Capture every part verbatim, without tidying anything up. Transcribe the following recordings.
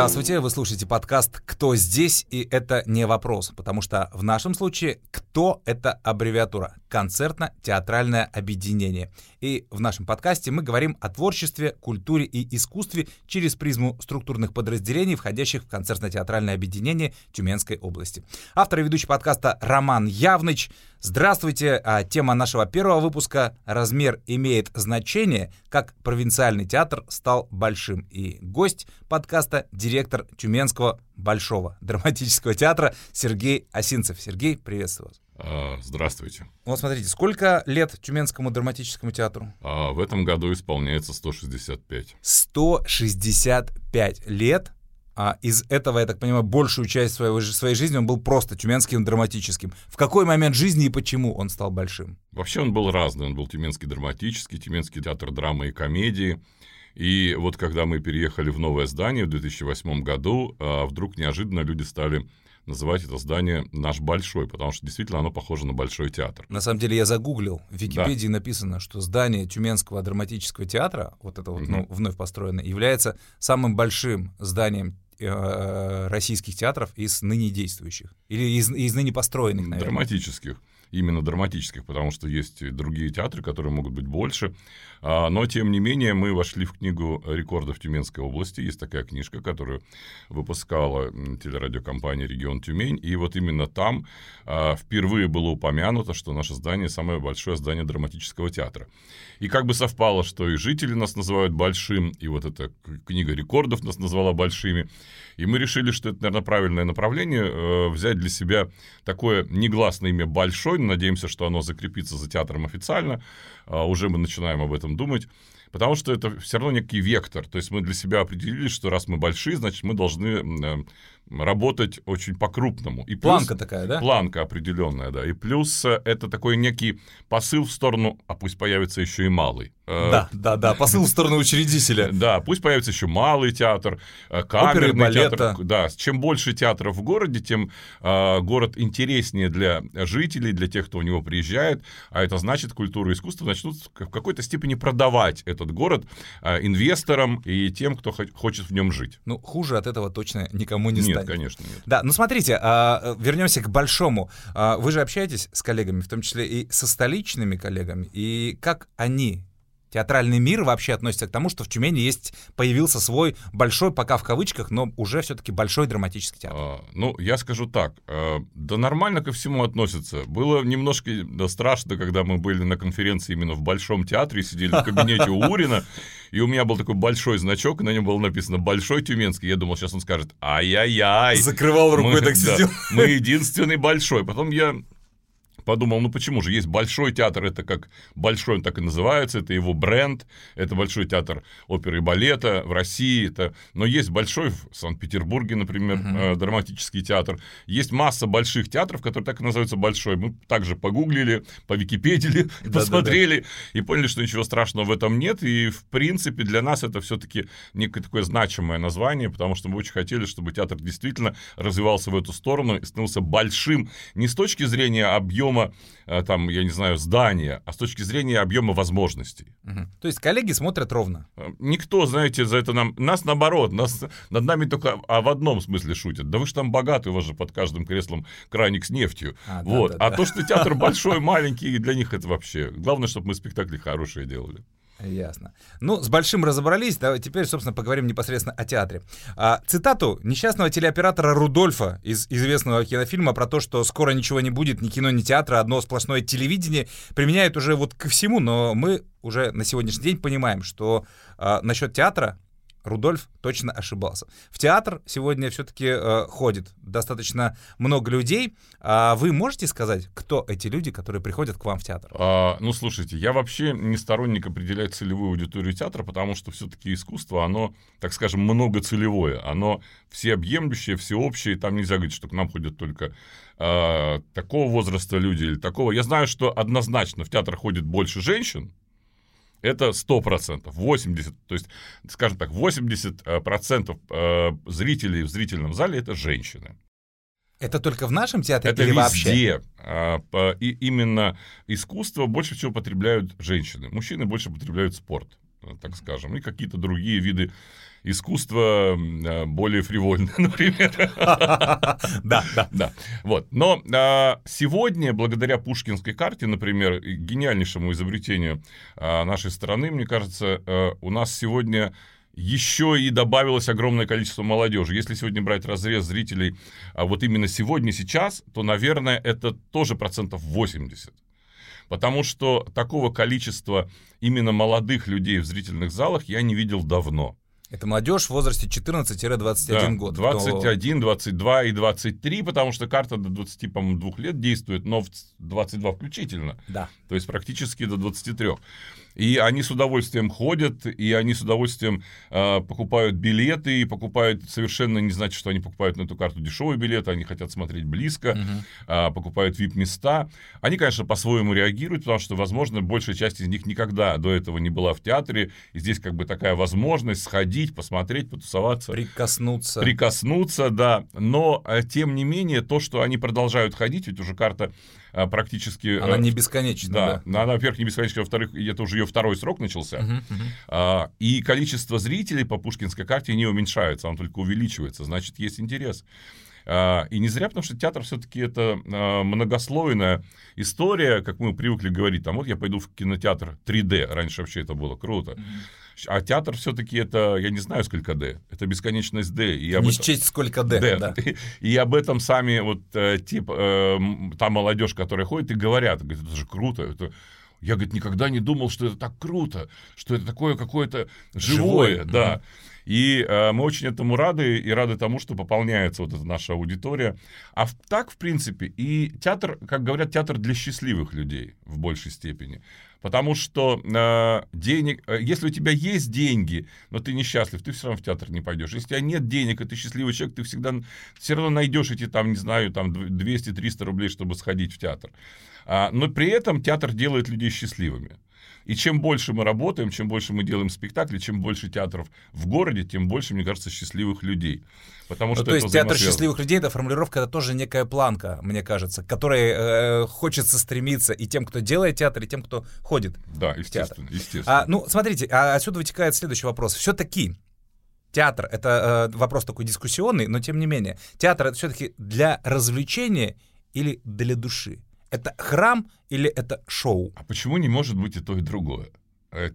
Здравствуйте, вы слушаете подкаст «Кто здесь?» и это не вопрос, потому что в нашем случае «Кто» — это аббревиатура «Концертно-театральное объединение». И в нашем подкасте мы говорим о творчестве, культуре и искусстве через призму структурных подразделений, входящих в концертно-театральное объединение Тюменской области. Автор и ведущий подкаста Роман Явныч. Здравствуйте. Тема нашего первого выпуска «Размер имеет значение. Как провинциальный театр стал большим». И гость подкаста — директор Тюменского Большого драматического театра Сергей Осинцев. Сергей, приветствую вас. Здравствуйте. Вот смотрите, сколько лет Тюменскому драматическому театру? А, в этом году исполняется сто шестьдесят пять. сто шестьдесят пять лет. А из этого, я так понимаю, большую часть своего, своей жизни он был просто тюменским драматическим. В какой момент жизни и почему он стал большим? Вообще он был разный. Он был тюменский драматический, тюменский театр драмы и комедии. И вот когда мы переехали в новое здание в две тысячи восьмом году, вдруг неожиданно люди стали называть это здание «Наш Большой», потому что действительно оно похоже на Большой театр. На самом деле я загуглил, в Википедии да. написано, что здание Тюменского драматического театра, вот это вот mm-hmm. ну, вновь построенное, является самым большим зданием э, российских театров из ныне действующих, или из, из ныне построенных, наверное. Драматических. Именно драматических, потому что есть другие театры, которые могут быть больше. Но, тем не менее, мы вошли в книгу рекордов Тюменской области. Есть такая книжка, которую выпускала телерадиокомпания «Регион Тюмень». И вот именно там впервые было упомянуто, что наше здание — самое большое здание драматического театра. И как бы совпало, что и жители нас называют большим, и вот эта книга рекордов нас назвала большими. И мы решили, что это, наверное, правильное направление, взять для себя такое негласное имя «большой». Надеемся, что оно закрепится за театром официально. А, уже мы начинаем об этом думать. Потому что это все равно некий вектор. То есть мы для себя определили, что раз мы большие, значит, мы должны э, работать очень по-крупному. И плюс, планка такая, да? Планка определенная, да. И плюс э, это такой некий посыл в сторону, а пусть появится еще и малый. Э, да, да, да, посыл в сторону учредителя. Да, пусть появится еще малый театр, камерный театр. Да, чем больше театров в городе, тем э, город интереснее для жителей, для тех, кто у него приезжает. А это значит, культура и искусство начнут в какой-то степени продавать это. Этот город инвесторам и тем, кто хочет в нем жить. Ну, хуже от этого точно никому не станет. Нет, конечно, нет. Да, ну смотрите, вернемся к большому. Вы же общаетесь с коллегами, в том числе и со столичными коллегами, и как они, театральный мир, вообще относится к тому, что в Тюмени есть, появился свой большой, пока в кавычках, но уже все-таки большой драматический театр? А, ну, я скажу так, а, да нормально ко всему относятся. Было немножко да, страшно, когда мы были на конференции именно в Большом театре, сидели в кабинете у Урина, и у меня был такой большой значок, и на нем было написано «Большой Тюменский». Я думал, сейчас он скажет «Ай-яй-яй». Закрывал рукой, так сидел. Мы единственный большой. Потом я... подумал, ну почему же, есть Большой театр, это как Большой, он так и называется, это его бренд, это Большой театр оперы и балета в России, это... но есть Большой в Санкт-Петербурге, например, uh-huh. э, драматический театр, есть масса больших театров, которые так и называются Большой, мы также погуглили, повикипедили, посмотрели и поняли, что ничего страшного в этом нет, и в принципе для нас это все-таки некое такое значимое название, потому что мы очень хотели, чтобы театр действительно развивался в эту сторону и становился большим не с точки зрения объема, там, я не знаю, здания, а с точки зрения объема возможностей. Угу. То есть коллеги смотрят ровно? Никто, знаете, за это нам... Нас наоборот, нас над нами только а в одном смысле шутят. Да вы же там богаты, у вас же под каждым креслом краник с нефтью. А, вот. Да, да, а да. то, что театр большой, маленький, для них это вообще... Главное, чтобы мы спектакли хорошие делали. Ясно. Ну, с большим разобрались. Давай теперь, собственно, поговорим непосредственно о театре. А, цитату несчастного телеоператора Рудольфа из известного кинофильма про то, что скоро ничего не будет, ни кино, ни театра, одно сплошное телевидение, применяют уже вот ко всему, но мы уже на сегодняшний день понимаем, что а, насчет театра Рудольф точно ошибался. В театр сегодня все-таки э, ходит достаточно много людей. А вы можете сказать, кто эти люди, которые приходят к вам в театр? А, ну, слушайте, я вообще не сторонник определять целевую аудиторию театра, потому что все-таки искусство, оно, так скажем, многоцелевое. Оно всеобъемлющее, всеобщее. Там нельзя говорить, что к нам ходят только э, такого возраста люди или такого. Я знаю, что однозначно в театр ходит больше женщин. Это сто процентов, восемьдесят процентов, то есть, скажем так, восемьдесят процентов зрителей в зрительном зале — это женщины. Это только в нашем театре это или везде? Вообще? И именно искусство больше всего потребляют женщины. Мужчины больше потребляют спорт. так скажем, и какие-то другие виды искусства, более фривольные, например. Да, да, да. Вот. Но сегодня, благодаря Пушкинской карте, например, гениальнейшему изобретению нашей страны, мне кажется, у нас сегодня еще и добавилось огромное количество молодежи. Если сегодня брать разрез зрителей, вот именно сегодня, сейчас, то, наверное, это тоже процентов восемьдесят. Потому что такого количества именно молодых людей в зрительных залах я не видел давно. Это молодежь в возрасте четырнадцать-двадцать один да, год. двадцать один, двадцать два и двадцать три, потому что карта до двадцати, по-моему, двух лет действует, но в двадцать два включительно. Да. То есть практически до двадцати трёх. И они с удовольствием ходят, и они с удовольствием э, покупают билеты, и покупают, совершенно не значит, что они покупают на эту карту дешевые билеты, они хотят смотреть близко, uh-huh. э, покупают ви ай пи-места. Они, конечно, по-своему реагируют, потому что, возможно, большая часть из них никогда до этого не была в театре, и здесь как бы такая возможность сходить, посмотреть, потусоваться. Прикоснуться. Прикоснуться, да. Но, э, тем не менее, то, что они продолжают ходить, ведь уже карта э, практически... Она не бесконечна, да. да. Она, во-первых, не бесконечна, во-вторых, это уже ее второй срок начался, uh-huh, uh-huh. А, и количество зрителей по Пушкинской карте не уменьшается, оно только увеличивается, значит, есть интерес. А, и не зря, потому что театр все-таки это а, многослойная история, как мы привыкли говорить, там, вот я пойду в кинотеатр три дэ, раньше вообще это было круто. Uh-huh. А театр все-таки это, я не знаю, сколько Д. Это бесконечность Д. И не счесть, сколько Д. Да. И, и об этом сами вот типа, э, та молодежь, которая ходит, и говорят, говорят, это же круто, это... Я, говорит, никогда не думал, что это так круто, что это такое какое-то живое, живое. Да. Mm-hmm. И э, мы очень этому рады, и рады тому, что пополняется вот эта наша аудитория. А в, так, в принципе, и театр, как говорят, театр для счастливых людей в большей степени. Потому что э, денег, э, если у тебя есть деньги, но ты несчастлив, ты все равно в театр не пойдешь. Если у тебя нет денег, и ты счастливый человек, ты всегда все равно найдешь эти, там, не знаю, там двести-триста рублей, чтобы сходить в театр. А, но при этом театр делает людей счастливыми. И чем больше мы работаем, чем больше мы делаем спектакли, чем больше театров в городе, тем больше, мне кажется, счастливых людей. Потому что ну, то есть театр счастливых людей, это формулировка, это тоже некая планка, мне кажется, к которой э, хочется стремиться и тем, кто делает театр, и тем, кто ходит да, естественно, в театр. Естественно. А, ну, смотрите, а отсюда вытекает следующий вопрос. Все-таки театр, это э, вопрос такой дискуссионный, но тем не менее, театр это все-таки для развлечения или для души? Это храм или это шоу? А почему не может быть и то, и другое?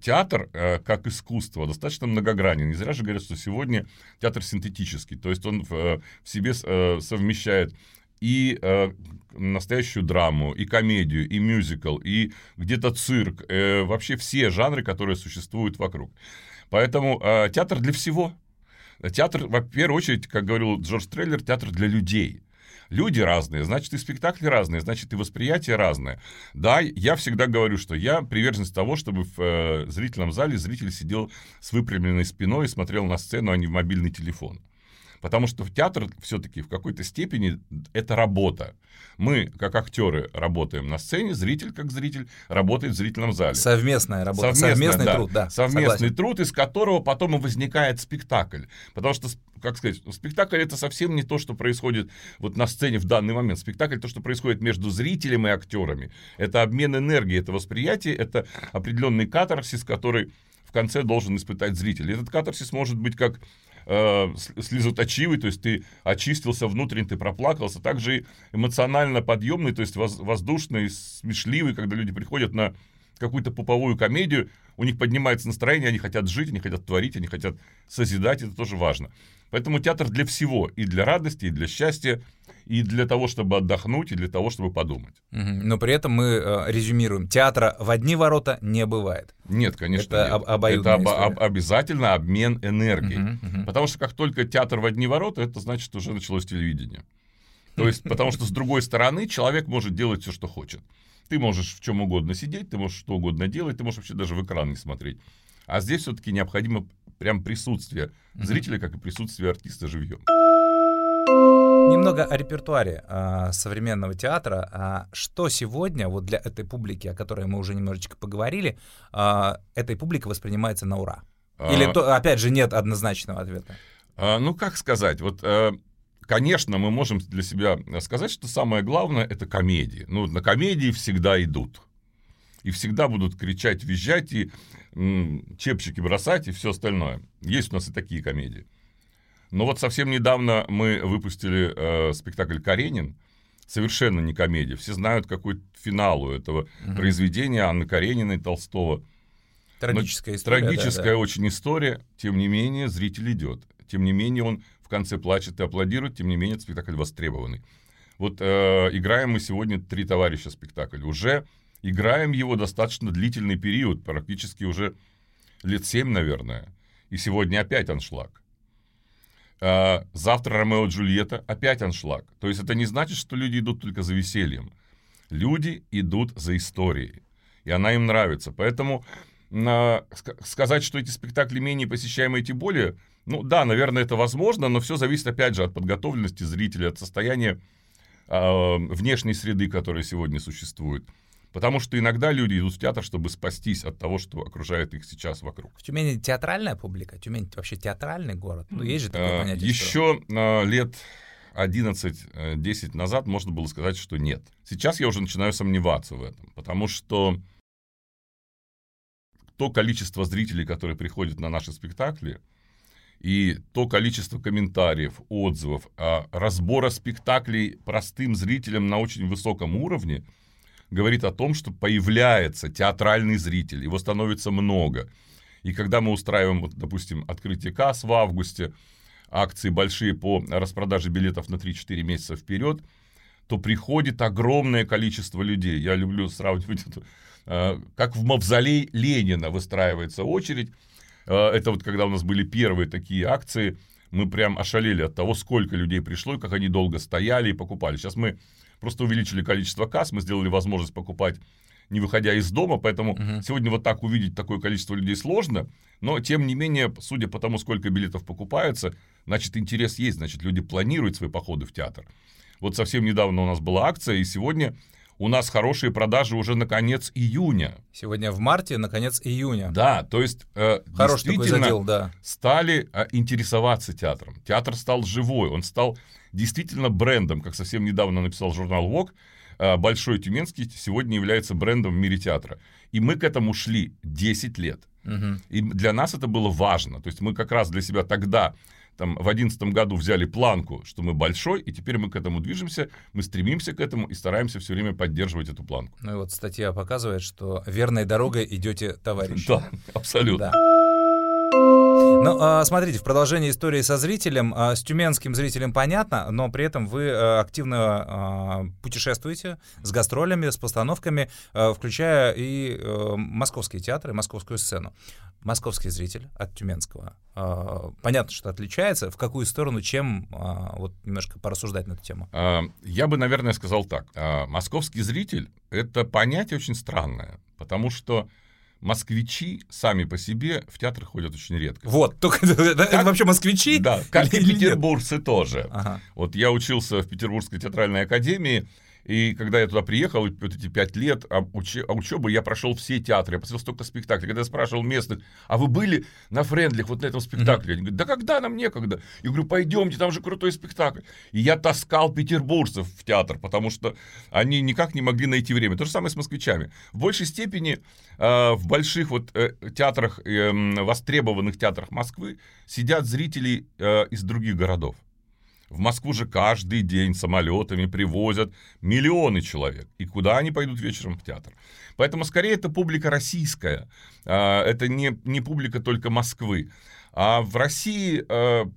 Театр, как искусство, достаточно многогранен. Не зря же говорят, что сегодня театр синтетический. То есть он в себе совмещает и настоящую драму, и комедию, и мюзикл, и где-то цирк. Вообще все жанры, которые существуют вокруг. Поэтому театр для всего. Театр, в первую очередь, как говорил Джордж Треллер, театр для людей. Люди разные, значит, и спектакли разные, значит, и восприятие разное. Да, я всегда говорю, что я приверженец того, чтобы в э, зрительном зале зритель сидел с выпрямленной спиной и смотрел на сцену, а не в мобильный телефон. Потому что в театр все-таки в какой-то степени это работа. Мы, как актеры, работаем на сцене, зритель, как зритель, работает в зрительном зале. Совместная работа, совместный, совместный да, труд. Да, совместный согласен. Труд, из которого потом и возникает спектакль. Потому что, как сказать, спектакль — это совсем не то, что происходит вот на сцене в данный момент. Спектакль — то, что происходит между зрителем и актерами. Это обмен энергией, это восприятие, это определенный катарсис, который в конце должен испытать зритель. И этот катарсис может быть как... слезоточивый, то есть ты очистился внутренне, ты проплакался, также эмоционально подъемный, то есть воздушный, смешливый, когда люди приходят на какую-то поповую комедию, у них поднимается настроение, они хотят жить, они хотят творить, они хотят созидать, это тоже важно. Поэтому театр для всего, и для радости, и для счастья, и для того, чтобы отдохнуть, и для того, чтобы подумать. Но при этом мы э, резюмируем, театра в одни ворота не бывает. Нет, конечно, это, нет. Об, это об, об, обязательно обмен энергией. Угу, угу. Потому что как только театр в одни ворота, это значит, что уже началось телевидение. То есть, потому что с другой стороны человек может делать все, что хочет. Ты можешь в чем угодно сидеть, ты можешь что угодно делать, ты можешь вообще даже в экран не смотреть. А здесь все-таки необходимо прям присутствие зрителя, как и присутствие артиста живьем. Немного о репертуаре а, современного театра. А, что сегодня вот для этой публики, о которой мы уже немножечко поговорили, а, этой публикой воспринимается на ура? Или, а... то, опять же, нет однозначного ответа? А, ну, как сказать, вот... А... Конечно, мы можем для себя сказать, что самое главное — это комедии. Ну, на комедии всегда идут. и всегда будут кричать, визжать, и м, чепчики бросать, и все остальное. Есть у нас и такие комедии. Но вот совсем недавно мы выпустили э, спектакль «Каренин». Совершенно не комедия. Все знают, какой финал у этого угу. произведения Анны Карениной, Толстого. Трагическая история. Трагическая да, да. очень история. Тем не менее, зритель идет. Тем не менее, он в конце плачет и аплодирует. Тем не менее, спектакль востребованный. Вот э, играем мы сегодня «Три товарища» спектакль. Уже играем его достаточно длительный период. Практически уже лет семь, наверное. И сегодня опять аншлаг. Э, завтра «Ромео и Джульетта» опять аншлаг. То есть это не значит, что люди идут только за весельем. Люди идут за историей. И она им нравится. Поэтому... На... Сказать, что эти спектакли менее посещаемые, эти более, ну да, наверное, это возможно, но все зависит, опять же, от подготовленности зрителя, от состояния э, внешней среды, которая сегодня существует. Потому что иногда люди идут в театр, чтобы спастись от того, что окружает их сейчас вокруг. В Тюмени театральная публика? Тюмень вообще театральный город? Ну, есть же такое понятие. Еще э, лет одиннадцать-десять назад можно было сказать, что нет. Сейчас я уже начинаю сомневаться в этом, потому что то количество зрителей, которые приходят на наши спектакли, и то количество комментариев, отзывов, разбора спектаклей простым зрителям на очень высоком уровне, говорит о том, что появляется театральный зритель, его становится много. И когда мы устраиваем, вот, допустим, открытие касс в августе, акции большие по распродаже билетов на три-четыре месяца вперед, то приходит огромное количество людей. Я люблю сравнивать это, как в мавзолей Ленина выстраивается очередь. Это вот когда у нас были первые такие акции, мы прям ошалели от того, сколько людей пришло, и как они долго стояли и покупали. Сейчас мы просто увеличили количество касс, мы сделали возможность покупать, не выходя из дома, поэтому угу. сегодня вот так увидеть такое количество людей сложно, но тем не менее, судя по тому, сколько билетов покупается, значит, интерес есть, значит, люди планируют свои походы в театр. Вот совсем недавно у нас была акция, и сегодня у нас хорошие продажи уже на конец июня. Сегодня в марте, на конец июня. Да, то есть э, действительно задел, да. стали э, интересоваться театром. Театр стал живой, он стал действительно брендом, как совсем недавно написал журнал Vogue. Э, Большой Тюменский сегодня является брендом в мире театра. И мы к этому шли десять лет. Угу. И для нас это было важно. То есть мы как раз для себя тогда... Там, в две тысячи одиннадцатом году взяли планку, что мы большой, и теперь мы к этому движемся, мы стремимся к этому и стараемся все время поддерживать эту планку. Ну и вот статья показывает, что верной дорогой идете, товарищи. Да, абсолютно. Да. Ну, смотрите, в продолжении истории со зрителем, с тюменским зрителем понятно, но при этом вы активно путешествуете с гастролями, с постановками, включая и московские театры, московскую сцену. Московский зритель от тюменского, понятно, что отличается. В какую сторону, чем? Вот немножко порассуждать на эту тему. Я бы, наверное, сказал так. Московский зритель — это понятие очень странное, потому что москвичи сами по себе в театр ходят очень редко. Вот, только это вообще москвичи? Да, как и петербуржцы тоже. Ага. Вот я учился в Петербургской театральной академии, и когда я туда приехал, вот эти пять лет уч... учебы, я прошел все театры, я посмотрел столько спектаклей. Когда я спрашивал местных, а вы были на Френдлих вот на этом спектакле? Они говорят, да когда нам некогда? Я говорю, пойдемте, там же крутой спектакль. И я таскал петербуржцев в театр, потому что они никак не могли найти время. То же самое с москвичами. В большей степени э, в больших вот э, театрах, э, востребованных театрах Москвы сидят зрители э, из других городов. В Москву же каждый день самолетами привозят миллионы человек. И куда они пойдут вечером в театр? Поэтому, скорее, это публика российская. Это не, не публика только Москвы. А в России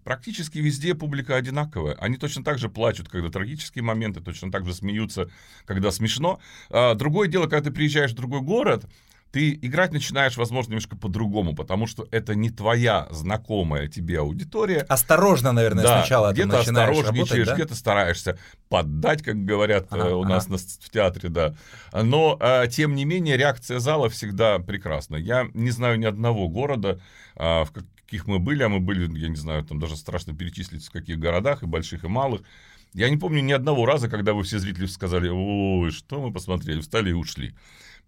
практически везде публика одинаковая. Они точно так же плачут, когда трагические моменты, точно так же смеются, когда смешно. Другое дело, когда ты приезжаешь в другой город, ты играть начинаешь, возможно, немножко по-другому, потому что это не твоя знакомая тебе аудитория. Осторожно, наверное, да, сначала ты начинаешь работать, да? Где-то осторожничаешь, где-то стараешься поддать, как говорят ага, э, у ага. нас на, в театре, да. Но, э, тем не менее, реакция зала всегда прекрасна. Я не знаю ни одного города, э, в каких мы были, а мы были, я не знаю, там даже страшно перечислить, в каких городах, и больших, и малых. Я не помню ни одного раза, когда вы все зрители сказали, ой, что мы посмотрели, встали и ушли.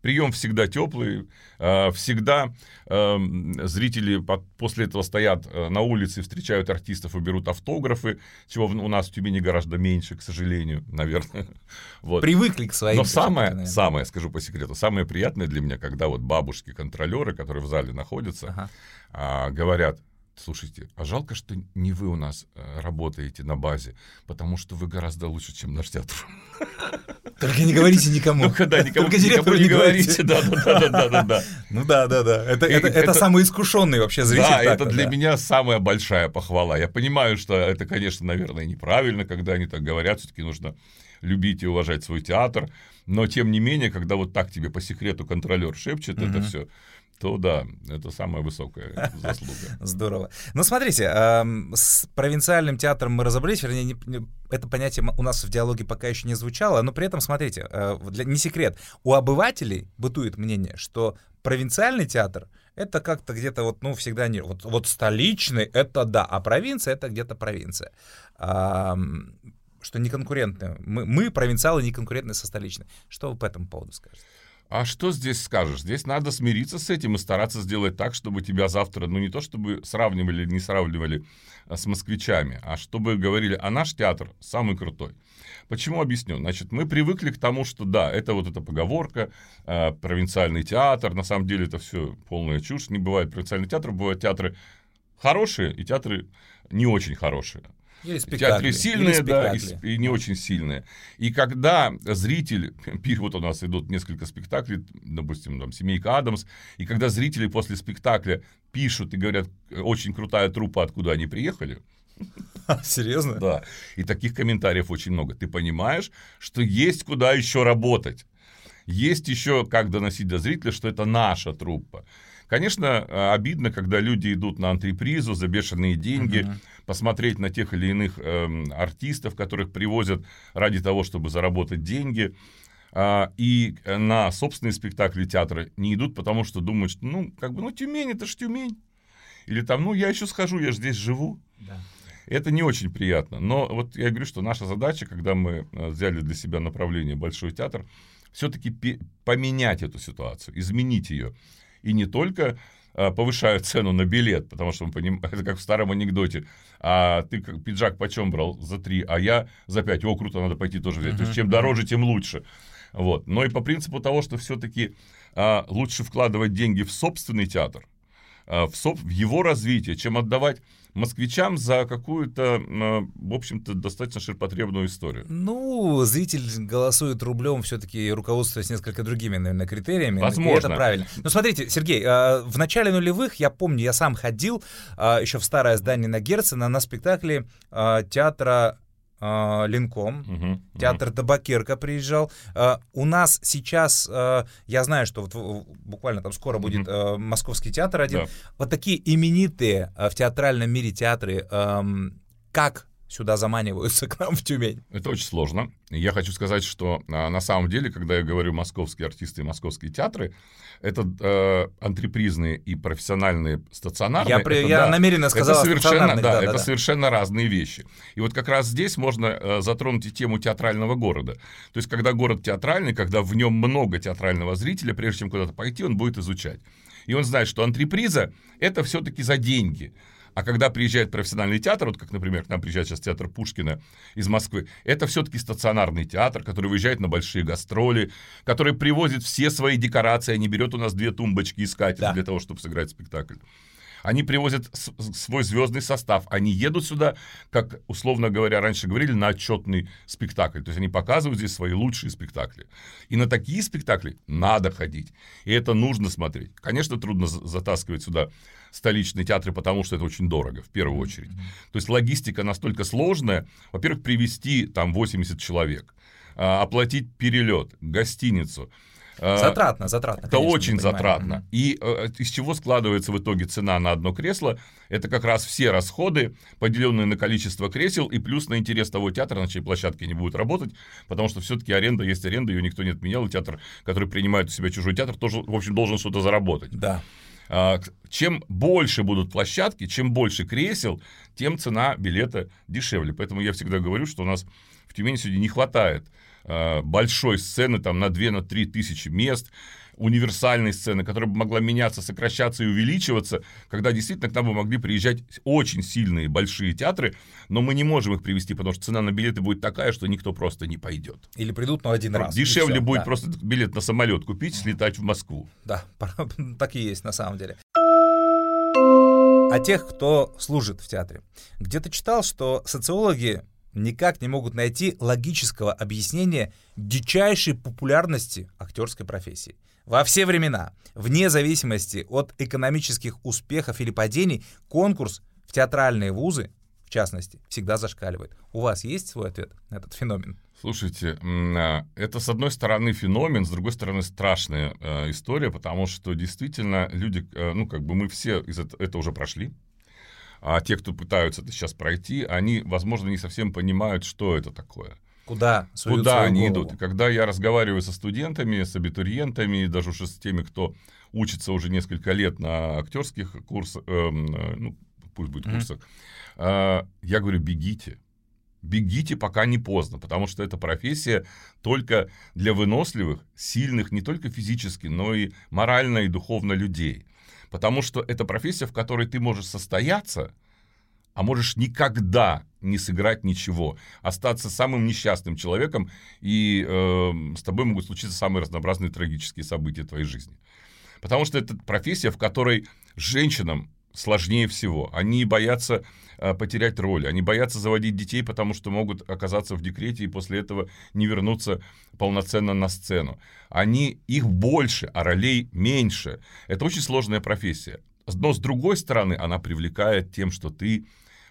Прием всегда теплый, всегда зрители после этого стоят на улице, встречают артистов и берут автографы, чего у нас в Тюмени гораздо меньше, к сожалению, наверное. Вот. Привыкли к своим. Но самое, самое, скажу по секрету, самое приятное для меня, когда вот бабушки-контролеры, которые в зале находятся, ага. говорят: слушайте, а жалко, что не вы у нас работаете на базе, потому что вы гораздо лучше, чем наш театр. Только не говорите никому. Только, да, никому, Только директору никому не говорите. Да-да-да. Ну да-да-да. Это, это, это, это самый искушенный вообще зритель. Да, это для да. меня самая большая похвала. Я понимаю, что это, конечно, наверное, неправильно, когда они так говорят. Все-таки нужно любить и уважать свой театр. Но, тем не менее, когда вот так тебе по секрету контролер шепчет mm-hmm. это все, то да, это самая высокая заслуга. Здорово. Ну, смотрите, с провинциальным театром мы разобрались, вернее, это понятие у нас в диалоге пока еще не звучало, но при этом, смотрите, не секрет, у обывателей бытует мнение, что провинциальный театр — это как-то где-то вот, ну, всегда не... Вот, вот столичный — это да, а провинция — это где-то провинция. Что неконкурентны. Мы, мы, провинциалы, неконкурентны со столичной. Что вы по этому поводу скажете? А что здесь скажешь? Здесь надо смириться с этим и стараться сделать так, чтобы тебя завтра, ну не то чтобы сравнивали, не сравнивали с москвичами, а чтобы говорили, а наш театр самый крутой. Почему? Объясню. Значит, мы привыкли к тому, что да, это вот эта поговорка, э, провинциальный театр, на самом деле это все полная чушь, не бывает провинциальный театр, бывают театры хорошие и театры не очень хорошие. Или театры сильные, или да, и, и не очень сильные. И когда зритель, вот у нас идут несколько спектаклей, допустим, там «Семейка Адамс», и когда зрители после спектакля пишут и говорят, очень крутая труппа, откуда они приехали. Серьезно? Да. И таких комментариев очень много. Ты понимаешь, что есть куда еще работать. Есть еще как доносить до зрителя, что это наша труппа. Конечно, обидно, когда люди идут на антрепризу за бешеные деньги, uh-huh. посмотреть на тех или иных э, артистов, которых привозят ради того, чтобы заработать деньги. Э, и на собственные спектакли театра не идут, потому что думают, что ну, как бы, ну, Тюмень, это ж Тюмень. Или там, ну, я еще схожу, я же здесь живу. Да. Это не очень приятно. Но вот я говорю, что наша задача, когда мы взяли для себя направление «Большой театр», все-таки пе- поменять эту ситуацию, изменить ее. И не только а, повышают цену на билет, потому что мы понимаем, это как в старом анекдоте. А ты как, пиджак почем брал? За три, а я за пять. О, круто, надо пойти тоже взять. Uh-huh. То есть чем дороже, тем лучше. Вот. Но и по принципу того, что все-таки а, лучше вкладывать деньги в собственный театр, а, в, соб- в его развитие, чем отдавать москвичам за какую-то, в общем-то, достаточно ширпотребную историю. Ну, зритель голосует рублем, все-таки руководствуясь несколько другими, наверное, критериями. Возможно. Это правильно. Ну, смотрите, Сергей, в начале нулевых, я помню, я сам ходил еще в старое здание на Герцена на спектакле театра Линком, угу, театр угу. Табакерка приезжал. У нас сейчас, я знаю, что вот буквально там скоро будет угу. Московский театр один. Да. Вот такие именитые в театральном мире театры, как сюда заманиваются к нам в Тюмень? Это очень сложно. Я хочу сказать, что на самом деле, когда я говорю московские артисты и московские театры, это э, антрепризные и профессиональные стационарные. Я, это, я да, намеренно сказал это совершенно, да, да, это да. совершенно разные вещи. И вот как раз здесь можно э, затронуть и тему театрального города. То есть, когда город театральный, когда в нем много театрального зрителя, прежде чем куда-то пойти, он будет изучать. И он знает, что антреприза — это все-таки за деньги. А когда приезжает профессиональный театр, вот как, например, к нам приезжает сейчас театр Пушкина из Москвы, это все-таки стационарный театр, который выезжает на большие гастроли, который привозит все свои декорации, они берет у нас две тумбочки и скатерть да. для того, чтобы сыграть спектакль. Они привозят с- свой звездный состав, они едут сюда, как, условно говоря, раньше говорили, на отчетный спектакль. То есть они показывают здесь свои лучшие спектакли. И на такие спектакли надо ходить, и это нужно смотреть. Конечно, трудно за- затаскивать сюда столичные театры, потому что это очень дорого, в первую очередь. Mm-hmm. То есть логистика настолько сложная. Во-первых, привезти там восемьдесят человек, а, оплатить перелет, гостиницу. Затратно, затратно. Это конечно, очень затратно. И э, из чего складывается в итоге цена на одно кресло? Это как раз все расходы, поделенные на количество кресел, и плюс на интерес того театра, на чьей площадке не будут работать, потому что все-таки аренда есть аренда, ее никто не отменял, и театр, который принимает у себя чужой театр, тоже, в общем, должен что-то заработать. Да. Чем больше будут площадки, чем больше кресел, тем цена билета дешевле. Поэтому я всегда говорю, что у нас в Тюмени сегодня не хватает большой сцены там, на две-три тысячи мест. универсальной сцены, которая бы могла меняться, сокращаться и увеличиваться, когда действительно к нам бы могли приезжать очень сильные большие театры, но мы не можем их привести, потому что цена на билеты будет такая, что никто просто не пойдет. Или придут на один раз. Дешевле все, будет да. просто билет на самолет купить, слетать в Москву. Да, так и есть на самом деле. О тех, кто служит в театре. Где-то читал, что социологи никак не могут найти логического объяснения дичайшей популярности актерской профессии. Во все времена, вне зависимости от экономических успехов или падений, конкурс в театральные вузы, в частности, всегда зашкаливает. У вас есть свой ответ на этот феномен? Слушайте, это, с одной стороны, феномен, с другой стороны, страшная э, история, потому что действительно люди, э, ну, как бы мы все из это, это уже прошли, а те, кто пытаются это сейчас пройти, они, возможно, не совсем понимают, что это такое. Куда суют Куда они голову. идут. И когда я разговариваю со студентами, с абитуриентами, даже уже с теми, кто учится уже несколько лет на актерских курсах, э, ну, пусть будет курсах, mm-hmm. э, я говорю, бегите. Бегите, пока не поздно, потому что эта профессия только для выносливых, сильных, не только физически, но и морально и духовно людей. Потому что это профессия, в которой ты можешь состояться, а можешь никогда не сыграть ничего, остаться самым несчастным человеком, и э, с тобой могут случиться самые разнообразные трагические события твоей жизни. Потому что это профессия, в которой женщинам сложнее всего. Они боятся э, потерять роли, они боятся заводить детей, потому что могут оказаться в декрете и после этого не вернуться полноценно на сцену. Они, их больше, а ролей меньше. Это очень сложная профессия. Но, с другой стороны, она привлекает тем, что ты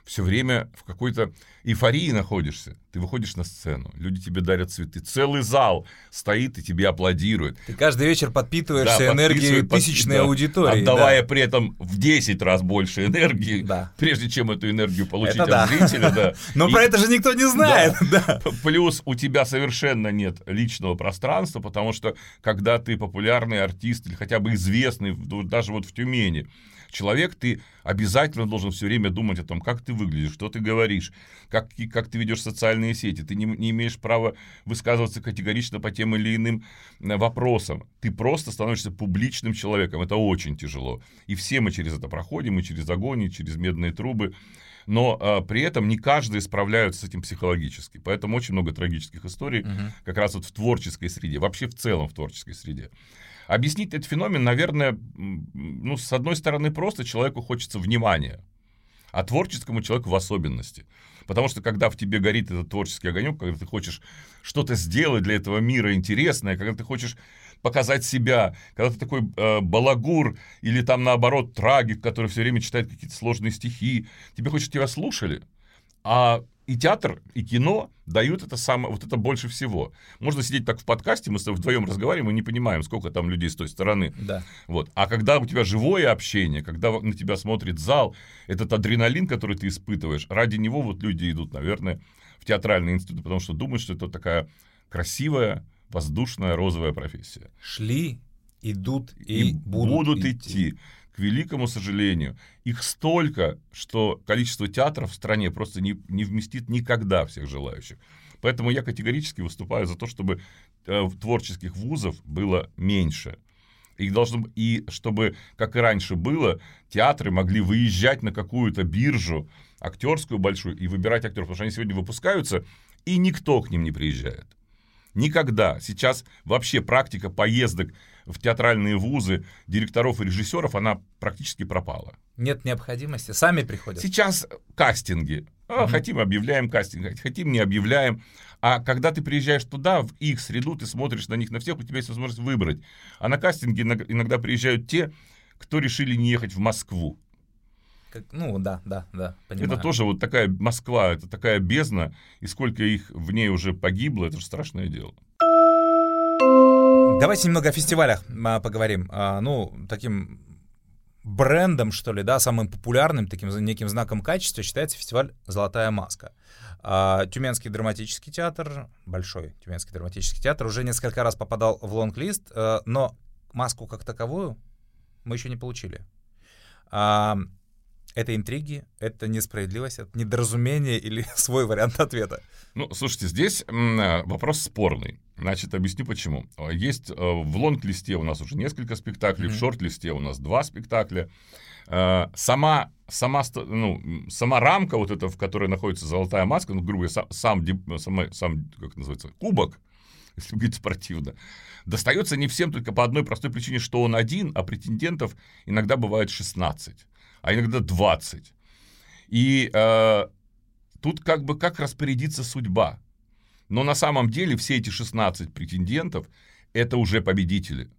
все время в какой-то эйфории находишься. Ты выходишь на сцену, люди тебе дарят цветы. Целый зал стоит и тебе аплодирует. Ты каждый вечер подпитываешься да, энергией тысячной под... аудитории. Отдавая да. при этом в десять раз больше энергии, да. прежде чем эту энергию получить это от да. зрителя. Да. Но и... про это же никто не знает. Да. Да. Плюс у тебя совершенно нет личного пространства, потому что когда ты популярный артист или хотя бы известный, даже вот в Тюмени, человек, ты обязательно должен все время думать о том, как ты выглядишь, что ты говоришь, как, как ты ведешь социальные сети. Ты не, не имеешь права высказываться категорично по тем или иным вопросам. Ты просто становишься публичным человеком. Это очень тяжело. И все мы через это проходим, и через огонь, и через медные трубы. Но а, при этом не каждый справляется с этим психологически. Поэтому очень много трагических историй угу. как раз вот в творческой среде, вообще в целом в творческой среде. Объяснить этот феномен, наверное, ну, с одной стороны, просто человеку хочется внимания, а творческому человеку в особенности. Потому что, когда в тебе горит этот творческий огонек, когда ты хочешь что-то сделать для этого мира интересное, когда ты хочешь показать себя, когда ты такой э, балагур или там, наоборот, трагик, который все время читает какие-то сложные стихи, тебе хочется, тебя слушали, а... И театр, и кино дают это самое, вот это больше всего. Можно сидеть так в подкасте, мы с тобой вдвоем разговариваем и не понимаем, сколько там людей с той стороны. Да. Вот. А когда у тебя живое общение, когда на тебя смотрит зал, этот адреналин, который ты испытываешь, ради него вот люди идут, наверное, в театральные институты, потому что думают, что это такая красивая, воздушная, розовая профессия. Шли, идут и, и будут, будут идти. идти. К великому сожалению, их столько, что количество театров в стране просто не, не вместит никогда всех желающих. Поэтому я категорически выступаю за то, чтобы э, творческих вузов было меньше. Их должно, и чтобы, как и раньше было, театры могли выезжать на какую-то биржу актерскую большую и выбирать актеров, потому что они сегодня выпускаются, и никто к ним не приезжает. Никогда. Сейчас вообще практика поездок в театральные вузы директоров и режиссеров, она практически пропала. Нет необходимости, сами приходят. Сейчас кастинги. Mm-hmm. Хотим, объявляем кастинг, хотим, не объявляем. А когда ты приезжаешь туда, в их среду, ты смотришь на них, на всех, у тебя есть возможность выбрать. А на кастинги иногда приезжают те, кто решили не ехать в Москву. Как, ну, да, да, да, понимаю. Это тоже вот такая Москва, это такая бездна, и сколько их в ней уже погибло, это же страшное дело. Давайте немного о фестивалях поговорим. Ну, таким брендом, что ли, да, самым популярным, таким неким знаком качества считается фестиваль «Золотая маска». Тюменский драматический театр, большой Тюменский драматический театр, уже несколько раз попадал в лонг-лист, но маску как таковую мы еще не получили. Это интриги, это несправедливость, это недоразумение или свой вариант ответа? Ну, слушайте, здесь вопрос спорный. Значит, объясню почему. Есть в лонг-листе у нас уже несколько спектаклей, mm-hmm. в шорт-листе у нас два спектакля. Сама, сама, ну, сама рамка, вот эта, в которой находится «Золотая маска», ну, грубо говоря, сам, сам, сам как называется, кубок, если говорить спортивно, достается не всем только по одной простой причине, что он один, а претендентов иногда бывает шестнадцать, а иногда двадцать. И э, тут как бы как распорядится судьба. Но на самом деле все эти шестнадцать претендентов – это уже победители.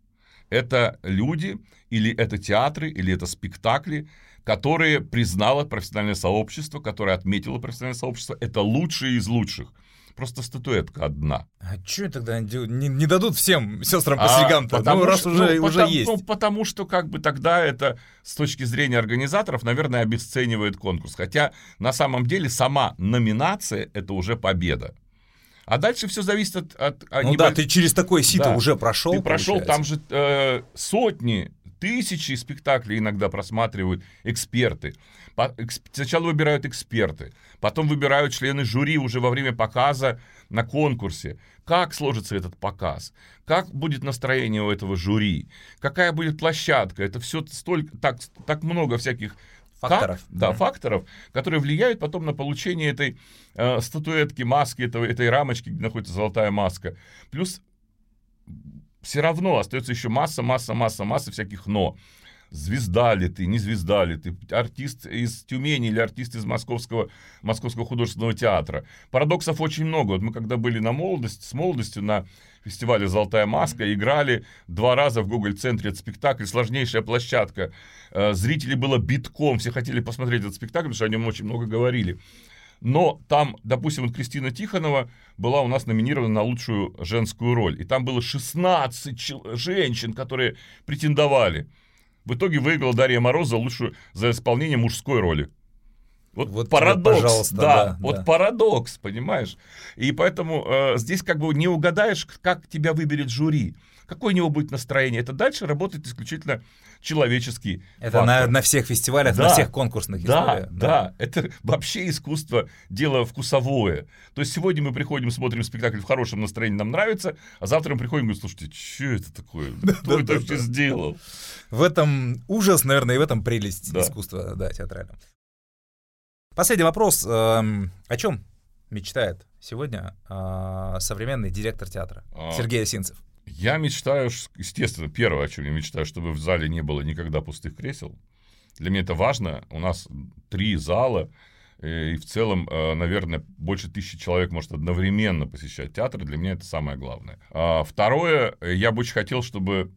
Это люди, или это театры, или это спектакли, которые признало профессиональное сообщество, которое отметило профессиональное сообщество. Это лучшие из лучших. Просто статуэтка одна. А что тогда не, не дадут всем сестрам по серьгам-то? А потому, ну, раз что, уже, ну, уже потому, есть. Ну, потому что как бы тогда это с точки зрения организаторов, наверное, обесценивает конкурс. Хотя на самом деле сама номинация – это уже победа. А дальше все зависит от... от ну небольш... да, ты через такое сито да. уже прошел. Ты прошел, там же э, сотни, тысячи спектаклей иногда просматривают эксперты. По, экс, сначала выбирают эксперты, потом выбирают члены жюри уже во время показа на конкурсе. Как сложится этот показ? Как будет настроение у этого жюри? Какая будет площадка? Это все столько, так, так много всяких... Факторов. Как, да, mm-hmm. факторов, которые влияют потом на получение этой э, статуэтки, маски, этого, этой рамочки, где находится золотая маска. Плюс все равно остается еще масса, масса, масса, масса всяких «но». Звезда ли ты, не звезда ли ты, артист из Тюмени или артист из Московского, Московского художественного театра. Парадоксов очень много. Вот мы когда были на молодость, с молодостью на фестивале «Золотая маска», играли два раза в Gogol-центре этот спектакль, сложнейшая площадка. Зрителей было битком, все хотели посмотреть этот спектакль, потому что о нем очень много говорили. Но там, допустим, вот Кристина Тихонова была у нас номинирована на лучшую женскую роль. И там было шестнадцать женщин, которые претендовали. В итоге выиграла Дарья Мороз за лучшую, за исполнение мужской роли. Вот, вот парадокс, да, да, да, вот парадокс, понимаешь? И поэтому э, здесь как бы не угадаешь, как тебя выберет жюри, какое у него будет настроение. Это дальше работает исключительно человеческий Это на, на всех фестивалях, да, на всех конкурсных историях. Да, да, да, это вообще искусство, дело вкусовое. То есть сегодня мы приходим, смотрим спектакль в хорошем настроении, нам нравится, а завтра мы приходим и говорим: слушайте, что это такое? Кто это вообще сделал? В этом ужас, наверное, и в этом прелесть искусства театрального. Последний вопрос. О чем мечтает сегодня современный директор театра Сергей Осинцев? Я мечтаю, естественно, первое, о чем я мечтаю, чтобы в зале не было никогда пустых кресел. Для меня это важно. У нас три зала, и в целом, наверное, больше тысячи человек может одновременно посещать театр. Для меня это самое главное. Второе, я бы очень хотел, чтобы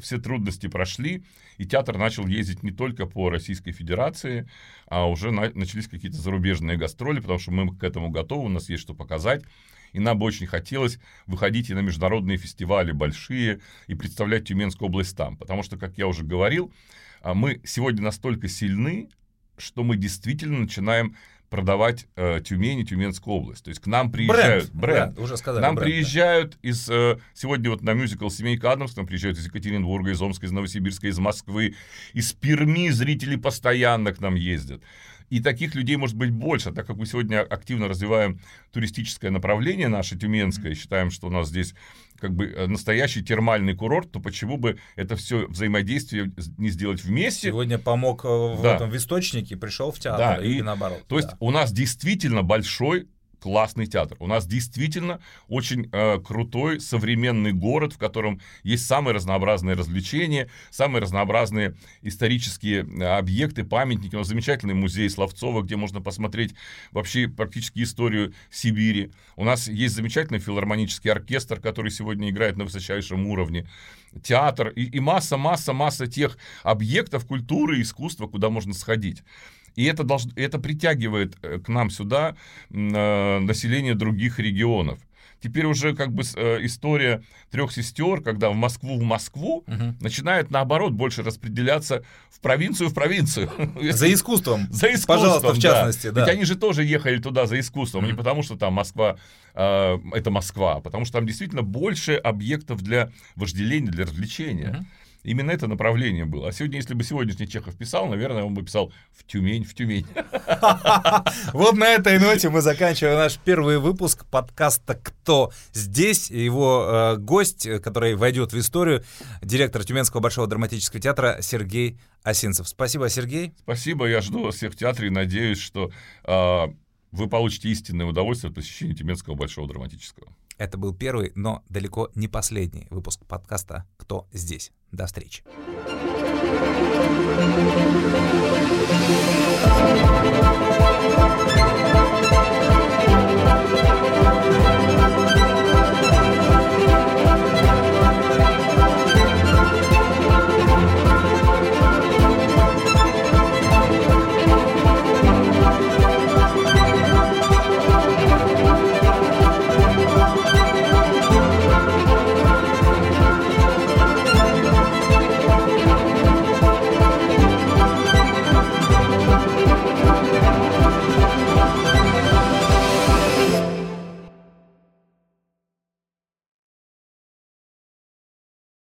все трудности прошли, и театр начал ездить не только по Российской Федерации, а уже на- начались какие-то зарубежные гастроли, потому что мы к этому готовы, у нас есть что показать. И нам бы очень хотелось выходить и на международные фестивали большие и представлять Тюменскую область там. Потому что, как я уже говорил, мы сегодня настолько сильны, что мы действительно начинаем продавать э, Тюмень и Тюменскую область. То есть к нам приезжают... Бренд, бренд, бренд уже сказали. К нам бренд, приезжают да. из... Э, сегодня вот на мюзикл «Семейка Адамс» к нам приезжают из Екатеринбурга, из Омска, из Новосибирска, из Москвы, из Перми зрители постоянно к нам ездят. И таких людей может быть больше, так как мы сегодня активно развиваем туристическое направление наше тюменское, и считаем, что у нас здесь как бы настоящий термальный курорт, то почему бы это все взаимодействие не сделать вместе? Сегодня помог в, да. этом, в источнике, пришел в театр, да, и, и наоборот. То есть да. у нас действительно большой классный театр. У нас действительно очень э, крутой современный город, в котором есть самые разнообразные развлечения, самые разнообразные исторические объекты, памятники. У нас замечательный музей Словцова, где можно посмотреть вообще практически историю Сибири. У нас есть замечательный филармонический оркестр, который сегодня играет на высочайшем уровне. Театр и, и масса, масса, масса тех объектов культуры и искусства, куда можно сходить. И это, должно, это притягивает к нам сюда э, население других регионов. Теперь уже как бы э, история трех сестер, когда в Москву в Москву угу. начинает, наоборот, больше распределяться в провинцию в провинцию. За искусством. За искусством, пожалуйста, в частности. Да. Да. Ведь они же тоже ехали туда за искусством. Угу. Не потому, что там Москва, э, это Москва, а потому что там действительно больше объектов для вожделения, для развлечения. Угу. Именно это направление было. А сегодня, если бы сегодняшний Чехов писал, наверное, он бы писал в Тюмень, в Тюмень. Вот на этой ноте мы заканчиваем наш первый выпуск подкаста «Кто здесь?». Его э, гость, который войдет в историю, директор Тюменского Большого Драматического театра Сергей Осинцев. Спасибо, Сергей. Спасибо. Я жду вас всех в театре и надеюсь, что э, вы получите истинное удовольствие от посещения Тюменского Большого Драматического. Это был первый, но далеко не последний выпуск подкаста «Кто здесь?». До встречи.